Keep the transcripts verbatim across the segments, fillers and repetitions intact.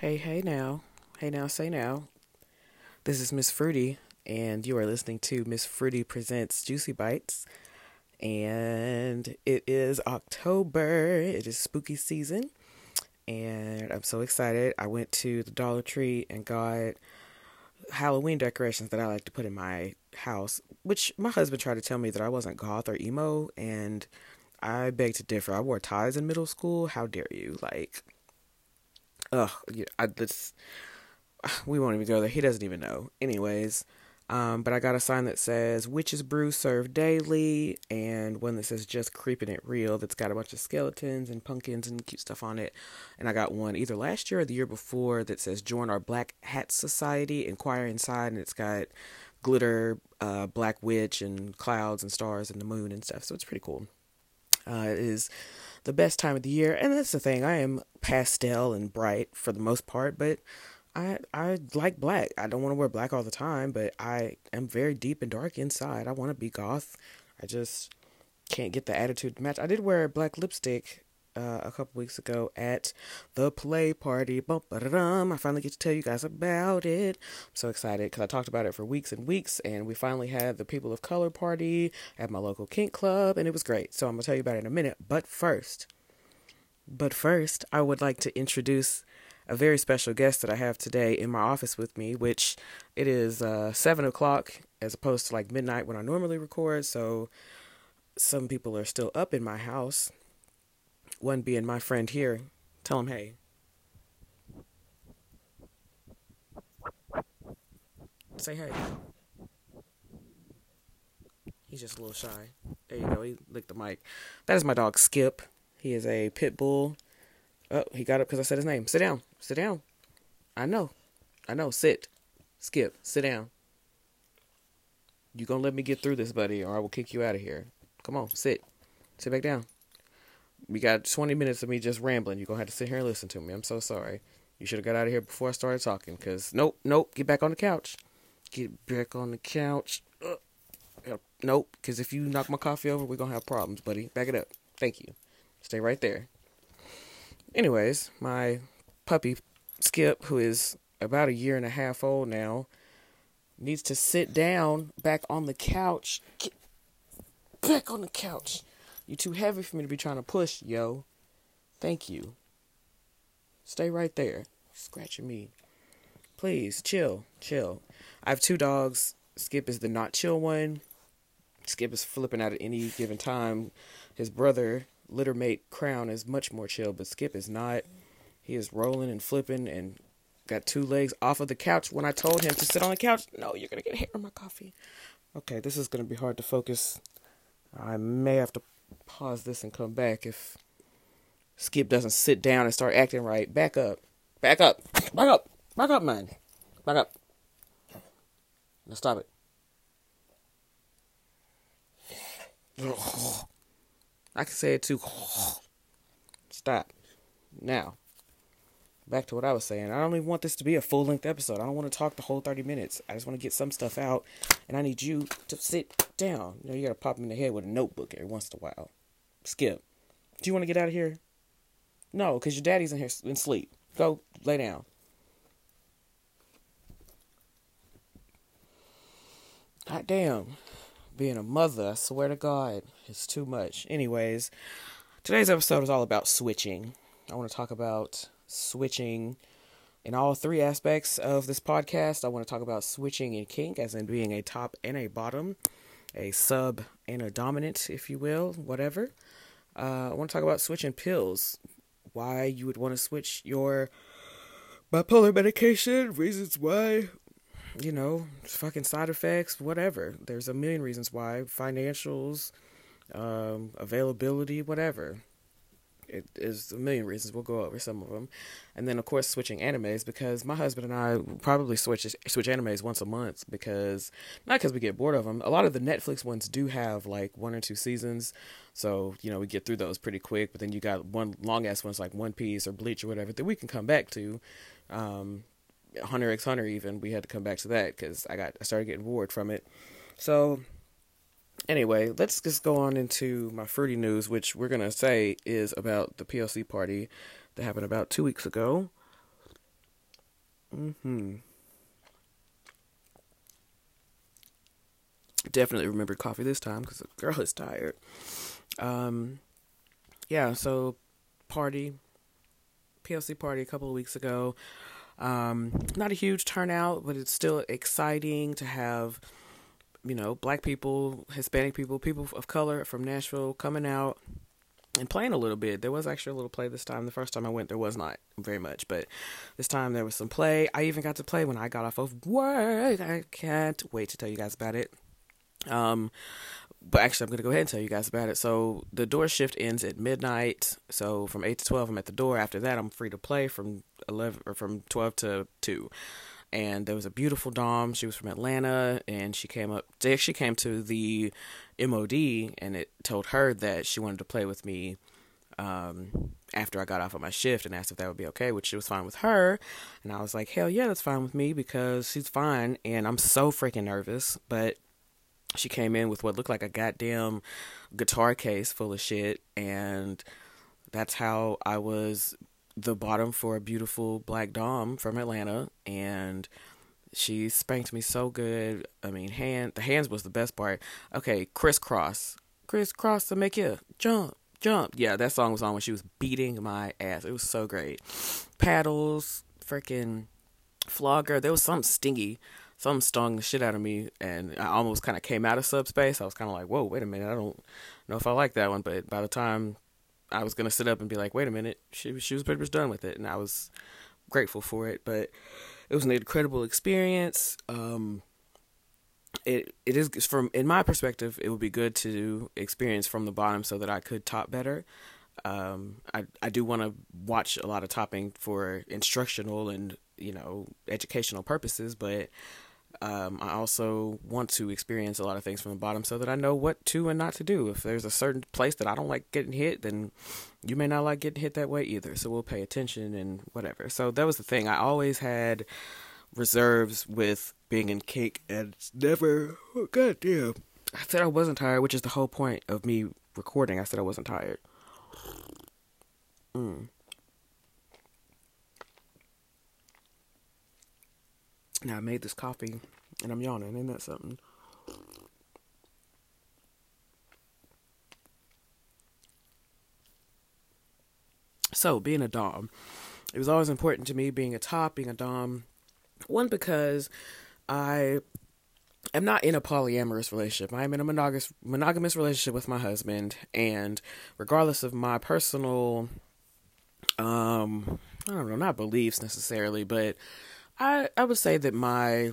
Hey, hey now. Hey now, say now. This is Miss Fruity, and you are listening to Miss Fruity Presents Juicy Bites. And it is October. It is spooky season. And I'm so excited. I went to the Dollar Tree and got Halloween decorations that I like to put in my house, which my husband tried to tell me that I wasn't goth or emo, and I beg to differ. I wore ties in middle school. How dare you? Like, ugh, I just, we won't even go there. He doesn't even know. Anyways, um, but I got a sign that says Witch's Brew served daily, and one that says Just Creeping It Real that's got a bunch of skeletons and pumpkins and cute stuff on it. And I got one either last year or the year before that says Join Our Black Hat Society, Inquire Inside, and it's got glitter, uh, black witch, and clouds and stars and the moon and stuff. So it's pretty cool. Uh, it is the best time of the year, and that's the thing. I am pastel and bright for the most part, but I I like black. I don't want to wear black all the time, but I am very deep and dark inside. I want to be goth. I just can't get the attitude to match. I did wear black lipstick uh, a couple weeks ago at the play party. Bum-ba-da-dum. I finally get to tell you guys about it. I'm so excited because I talked about it for weeks and weeks, and we finally had the people of color party at my local kink club, and it was great. So I'm going to tell you about it in a minute. But first, but first, I would like to introduce a very special guest that I have today in my office with me, which it is uh, seven o'clock as opposed to like midnight when I normally record. So some people are still up in my house. One being my friend here. Tell him hey. Say hey. He's just a little shy. There you go. He licked the mic. That is my dog Skip. He is a pit bull. Oh, he got up because I said his name. Sit down. Sit down. I know. I know. Sit. Skip. Sit down. You gonna let me get through this, buddy, or I will kick you out of here. Come on. Sit. Sit back down. We got twenty minutes of me just rambling. You're going to have to sit here and listen to me. I'm so sorry. You should have got out of here before I started talking. Because, nope, nope, get back on the couch. Get back on the couch. Ugh. Nope, because if you knock my coffee over, we're going to have problems, buddy. Back it up. Thank you. Stay right there. Anyways, my puppy, Skip, who is about a year and a half old now, needs to sit down back on the couch. Get back on the couch. You're too heavy for me to be trying to push, yo. Thank you. Stay right there. Scratching me. Please, chill. Chill. I have two dogs. Skip is the not chill one. Skip is flipping out at any given time. His brother, littermate Crown, is much more chill, but Skip is not. He is rolling and flipping and got two legs off of the couch when I told him to sit on the couch. No, you're going to get hair on my coffee. Okay, this is going to be hard to focus. I may have to pause this and come back if Skip doesn't sit down and start acting right. Back up. Back up. Back up. Back up, man. Back up. Now stop it. I can say it too. Stop. Now, back to what I was saying. I don't even want this to be a full-length episode. I don't want to talk the whole thirty minutes. I just want to get some stuff out, and I need you to sit down. You know, you got to pop him in the head with a notebook every once in a while. Skip, do you want to get out of here? No, because your daddy's in here in sleep. Go lay down. God damn. Being a mother, I swear to God, it's too much. Anyways, today's episode is all about switching. I want to talk about switching in all three aspects of this podcast. I want to talk about switching in kink, as in being a top and a bottom, a sub and a dominant, if you will, whatever. Uh, I want to talk about switching pills, why you would want to switch your bipolar medication, reasons why, you know, fucking side effects, whatever. There's a million reasons why, financials, um, availability, whatever. It is a million reasons. We'll go over some of them. And then, of course, switching animes, because my husband and I probably switch switch animes once a month, because not because we get bored of them. A lot of the Netflix ones do have like one or two seasons. So, you know, we get through those pretty quick. But then you got one long ass ones like One Piece or Bleach or whatever that we can come back to. Um, Hunter x Hunter even. We had to come back to that because I, got, I started getting bored from it. So anyway, let's just go on into my fruity news, which we're going to say is about the P O C party that happened about two weeks ago. Mm-hmm. Definitely remember coffee this time, because the girl is tired. Um, yeah, so party, P L C party a couple of weeks ago. Um, not a huge turnout, but it's still exciting to have, you know, black people, Hispanic people, people of color from Nashville coming out and playing a little bit. There was actually a little play this time. The first time I went, there was not very much, but this time there was some play. I even got to play when I got off of work. I can't wait to tell you guys about it. Um, but actually I'm going to go ahead and tell you guys about it. So the door shift ends at midnight. So from eight to twelve, I'm at the door. After that, I'm free to play from eleven or from twelve to two. And there was a beautiful dom. She was from Atlanta, and she came up, she actually came to the M O D, and it told her that she wanted to play with me, um, after I got off of my shift, and asked if that would be okay, which it was fine with her. And I was like, hell yeah, that's fine with me, because she's fine. And I'm so freaking nervous, but she came in with what looked like a goddamn guitar case full of shit, and that's how I was the bottom for a beautiful black dom from Atlanta, and she spanked me so good. I mean, hand the hands was the best part. Okay, crisscross, crisscross to make you jump, jump. Yeah, that song was on when she was beating my ass. It was so great. Paddles, freaking flogger. There was something stingy. Something stung the shit out of me, and I almost kind of came out of subspace. I was kind of like, whoa, wait a minute. I don't know if I like that one. But by the time I was going to sit up and be like, wait a minute, she, she was pretty much done with it. And I was grateful for it. But it was an incredible experience. Um, it it is, from in my perspective, it would be good to experience from the bottom so that I could top better. Um, I, I do want to watch a lot of topping for instructional and, you know, educational purposes, but Um, I also want to experience a lot of things from the bottom so that I know what to and not to do. If there's a certain place that I don't like getting hit, then you may not like getting hit that way either. So we'll pay attention and whatever. So that was the thing. I always had reserves with being in kink, and it's never, oh, goddamn. I said I wasn't tired, which is the whole point of me recording. I said I wasn't tired. Mm. Now, I made this coffee, and I'm yawning. Isn't that something? So, being a dom. It was always important to me being a top, being a dom. One, because I am not in a polyamorous relationship. I am in a monogamous, monogamous relationship with my husband, and regardless of my personal, um, I don't know, not beliefs necessarily, but I, I would say that my,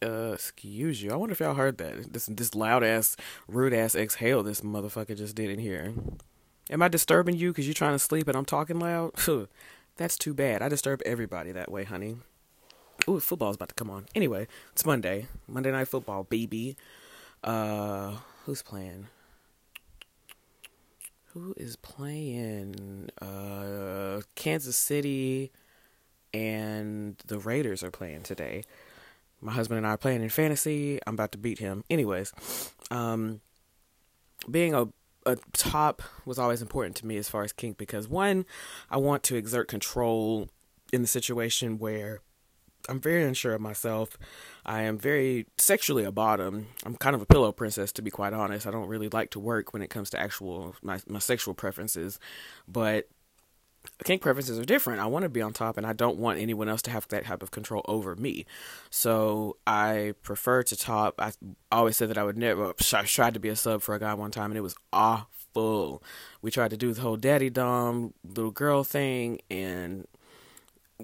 uh, excuse you, I wonder if y'all heard that, this this loud-ass, rude-ass exhale this motherfucker just did in here. Am I disturbing you because you're trying to sleep and I'm talking loud? That's too bad. I disturb everybody that way, honey. Ooh, football's about to come on. Anyway, it's Monday. Monday Night Football, baby. Uh, who's playing? Who is playing? Uh, Kansas City and the Raiders are playing today. My husband and I are playing in fantasy. I'm about to beat him. Anyways, um, being a, a top was always important to me as far as kink, because one, I want to exert control in the situation where I'm very unsure of myself. I am very sexually a bottom. I'm kind of a pillow princess, to be quite honest. I don't really like to work when it comes to actual my, my sexual preferences, but kink preferences are different. I want to be on top, and I don't want anyone else to have that type of control over me. So I prefer to top. I always said that I would never. I tried to be a sub for a guy one time, and it was awful. We tried to do the whole daddy dom little girl thing, and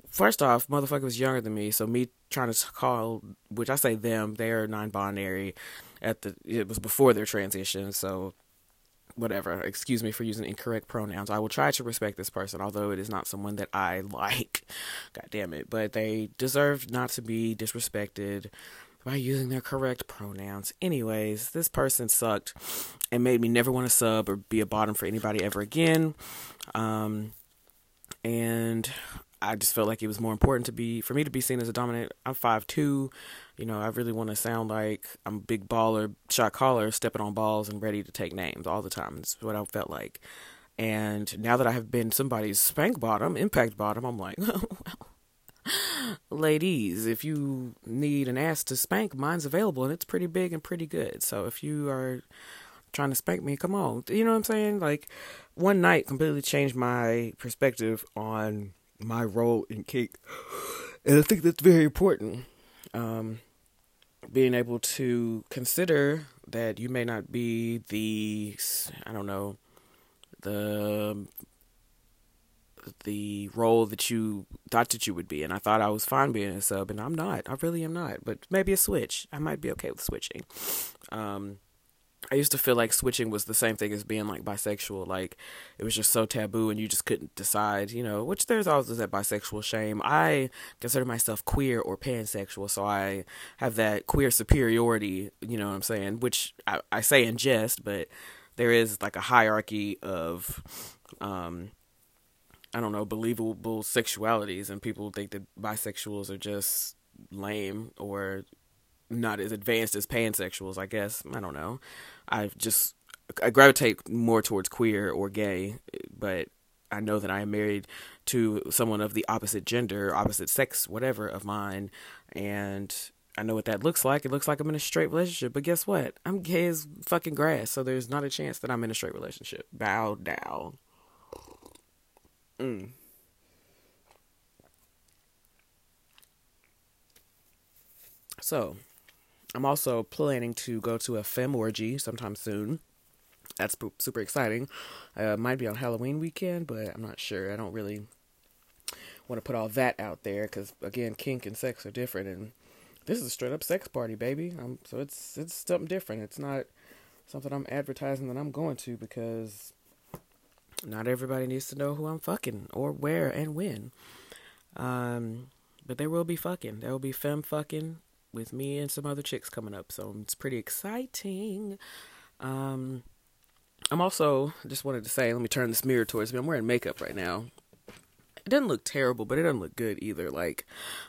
first off, motherfucker was younger than me, so me trying to call, which I say them, they are non-binary. At the it was before their transition, so whatever. Excuse me for using incorrect pronouns. I will try to respect this person, although it is not someone that I like. God damn it! But they deserve not to be disrespected by using their correct pronouns. Anyways, this person sucked and made me never want to sub or be a bottom for anybody ever again. Um, and I just felt like it was more important to be, for me to be seen as a dominant. I'm five two, you know, I really want to sound like I'm a big baller, shot caller, stepping on balls and ready to take names all the time. That's what I felt like. And now that I have been somebody's spank bottom, impact bottom, I'm like, ladies, if you need an ass to spank, mine's available, and it's pretty big and pretty good. So if you are trying to spank me, come on. You know what I'm saying? Like, one night completely changed my perspective on my role in kink. And I think that's very important. Um, being able to consider that you may not be the, I don't know, the the role that you thought that you would be. And I thought I was fine being a sub, and I'm not. I really am not. But maybe a switch. I might be okay with switching. Um, I used to feel like switching was the same thing as being, like, bisexual. Like, it was just so taboo, and you just couldn't decide, you know, which there's always that bisexual shame. I consider myself queer or pansexual, so I have that queer superiority, you know what I'm saying, which I, I say in jest, but there is, like, a hierarchy of, um, I don't know, believable sexualities, and people think that bisexuals are just lame or not as advanced as pansexuals, I guess. I don't know. I just, I gravitate more towards queer or gay, but I know that I am married to someone of the opposite gender, opposite sex, whatever, of mine, and I know what that looks like. It looks like I'm in a straight relationship, but guess what? I'm gay as fucking grass, so there's not a chance that I'm in a straight relationship. Bow down. Mm. So, I'm also planning to go to a femme orgy sometime soon. That's super exciting. Uh, might be on Halloween weekend, but I'm not sure. I don't really want to put all that out there because, again, kink and sex are different. And this is a straight-up sex party, baby. Um, so it's it's something different. It's not something I'm advertising that I'm going to because not everybody needs to know who I'm fucking or where and when. Um, but there will be fucking. There will be femme fucking with me and some other chicks coming up. So it's pretty exciting. Um, I'm also just wanted to say, let me turn this mirror towards me. I'm wearing makeup right now. It doesn't look terrible, but it doesn't look good either. Like,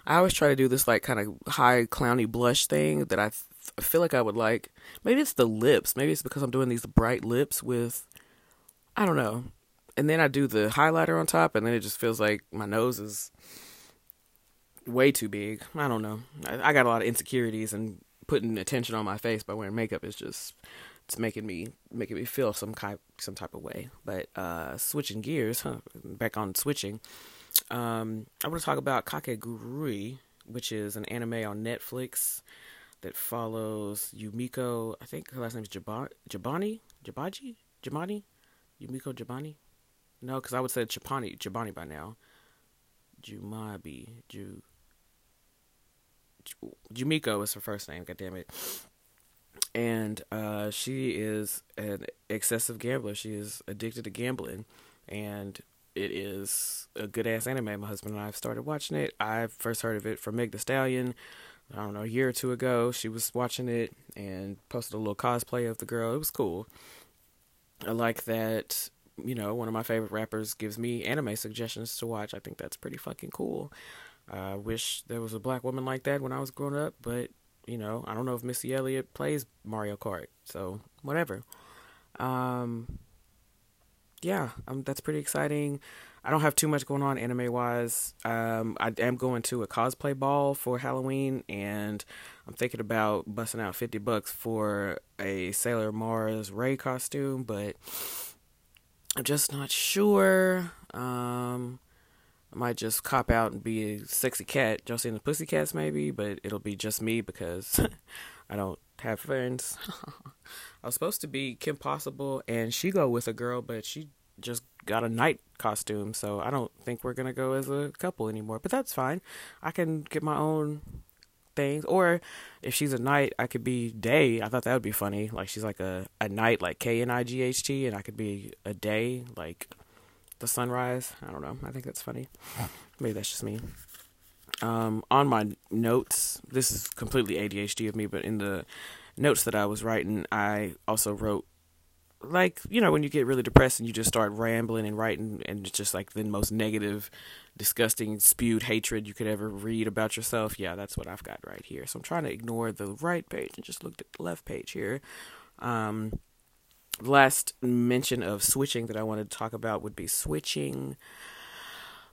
I always try to do this, like, kind of high clowny blush thing that I th- feel like I would like. Maybe it's the lips. Maybe it's because I'm doing these bright lips with, I don't know. And then I do the highlighter on top, and then it just feels like my nose is way too big. I don't know. I, I got a lot of insecurities, and putting attention on my face by wearing makeup is just, it's making me making me feel some type some type of way. But uh, switching gears, huh? Back on switching. Um, I want to talk about Kakegurui, which is an anime on Netflix that follows Yumeko. I think her last name is Jabani. Jabani. Jabaji. Jabani. Yumeko Jabami. No, because I would say Chapani Jabani by now. Jumabi. Ju. Yumeko is her first name, goddammit. And uh, she is an excessive gambler. She is addicted to gambling. And it is a good-ass anime. My husband and I have started watching it. I first heard of it from Megan Thee Stallion, I don't know, a year or two ago. She was watching it and posted a little cosplay of the girl. It was cool. I like that, you know, one of my favorite rappers gives me anime suggestions to watch. I think that's pretty fucking cool. I uh, wish there was a black woman like that when I was growing up, but, you know, I don't know if Missy Elliott plays Mario Kart, so whatever. Um, yeah, um, that's pretty exciting. I don't have too much going on anime-wise. Um, I am going to a cosplay ball for Halloween, and I'm thinking about busting out fifty bucks for a Sailor Mars Ray costume, but I'm just not sure. Um, I might just cop out and be a sexy cat, Josie and the Pussycats maybe, but it'll be just me because I don't have friends. I was supposed to be Kim Possible, and she go with a girl, but she just got a night costume, so I don't think we're gonna go as a couple anymore, but that's fine. I can get my own things, or if she's a knight, I could be day. I thought that would be funny, like she's like a, a knight, like K N I G H T, and I could be a day, like the sunrise. I don't know, I think that's funny. Maybe that's just me. Um, on my notes, this is completely A D H D of me, but in the notes that I was writing, I also wrote, like, you know, when you get really depressed and you just start rambling and writing, and it's just like the most negative, disgusting, spewed hatred you could ever read about yourself. Yeah, that's what I've got right here. So I'm trying to ignore the right page and just look at the left page here. Um, the last mention of switching that I wanted to talk about would be switching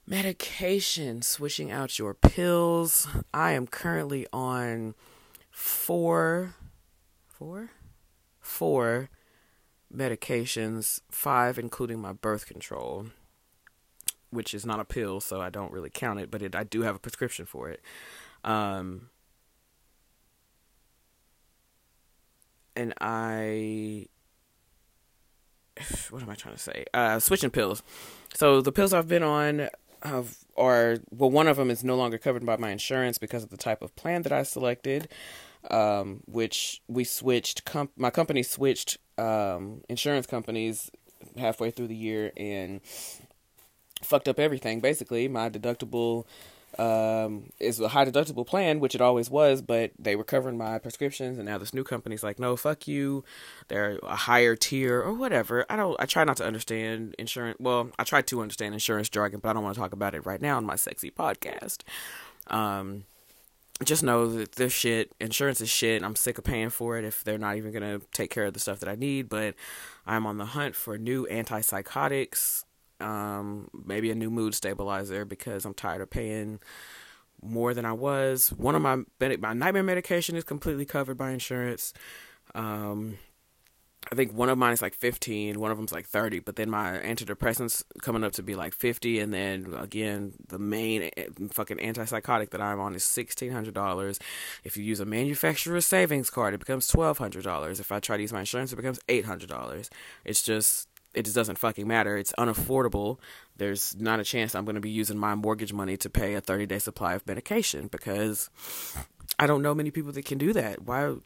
medication, switching out your pills. I am currently on four, four, four medications, five including my birth control, which is not a pill, so I don't really count it, but it, I do have a prescription for it. Um, and I, what am I trying to say? Uh, switching pills. So the pills I've been on have, are, well, one of them is no longer covered by my insurance because of the type of plan that I selected, um, which we switched, com- my company switched um, insurance companies halfway through the year and fucked up everything. Basically, my deductible um, is a high deductible plan, which it always was, but they were covering my prescriptions, and now this new company's like, no, fuck you. They're a higher tier or whatever. I don't, I try not to understand insurance. Well, I try to understand insurance jargon, but I don't want to talk about it right now on my sexy podcast. Um, just know that this shit, insurance is shit. I'm sick of paying for it if they're not even going to take care of the stuff that I need, but I'm on the hunt for new antipsychotics, Um, maybe a new mood stabilizer, because I'm tired of paying more than I was. One of my, my nightmare medication is completely covered by insurance. Um, I think one of mine is like fifteen, one of them's like thirty, but then my antidepressants coming up to be like fifty. And then again, the main fucking antipsychotic that I'm on is sixteen hundred dollars. If you use a manufacturer's savings card, it becomes twelve hundred dollars. If I try to use my insurance, it becomes eight hundred dollars. It's just, it just doesn't fucking matter. It's unaffordable. There's not a chance I'm going to be using my mortgage money to pay a thirty-day supply of medication, because I don't know many people that can do that. Why?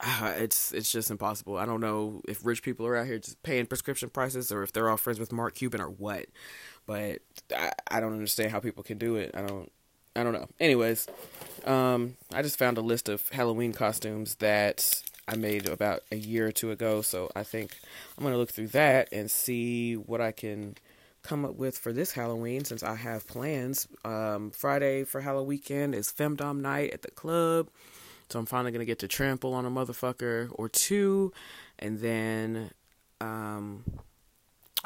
Uh, it's it's just impossible. I don't know if rich people are out here just paying prescription prices, or if they're all friends with Mark Cuban or what. But I, I don't understand how people can do it. I don't. I don't know. Anyways, um, I just found a list of Halloween costumes that I made about a year or two ago, so I think I'm going to look through that and see what I can come up with for this Halloween, since I have plans. Um, Friday for Halloween weekend is Femdom night at the club, so I'm finally going to get to trample on a motherfucker or two, and then, um,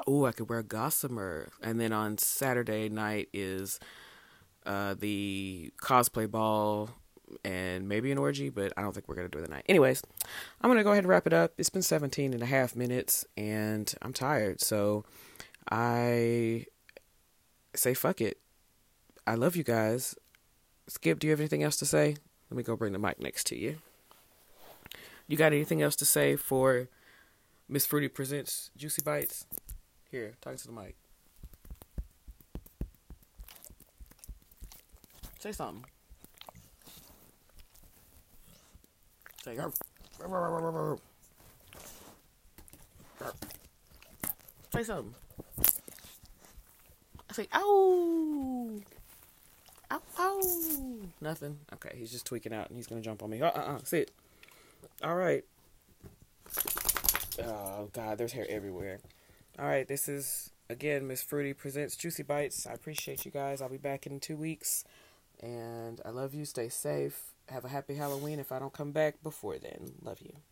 oh, I could wear Gossamer, and then on Saturday night is uh, the cosplay ball, and maybe an orgy, but I don't think we're going to do it tonight. Anyways, I'm going to go ahead and wrap it up. It's been seventeen and a half minutes, and I'm tired, so I say fuck it. I love you guys. Skip, do you have anything else to say? Let me go bring the mic next to you. You got anything else to say for Miss Fruity Presents Juicy Bites? Here, talk to the mic. Say something. Say, arf, arf, arf, arf, arf, arf. Say something. I say, ow. Ow, ow. Nothing. Okay, he's just tweaking out and he's going to jump on me. Uh, uh, uh, sit. All right. Oh, God, there's hair everywhere. All right, this is, again, Miss Fruity Presents Juicy Bites. I appreciate you guys. I'll be back in two weeks. And I love you. Stay safe. Have a happy Halloween if I don't come back before then. Love you.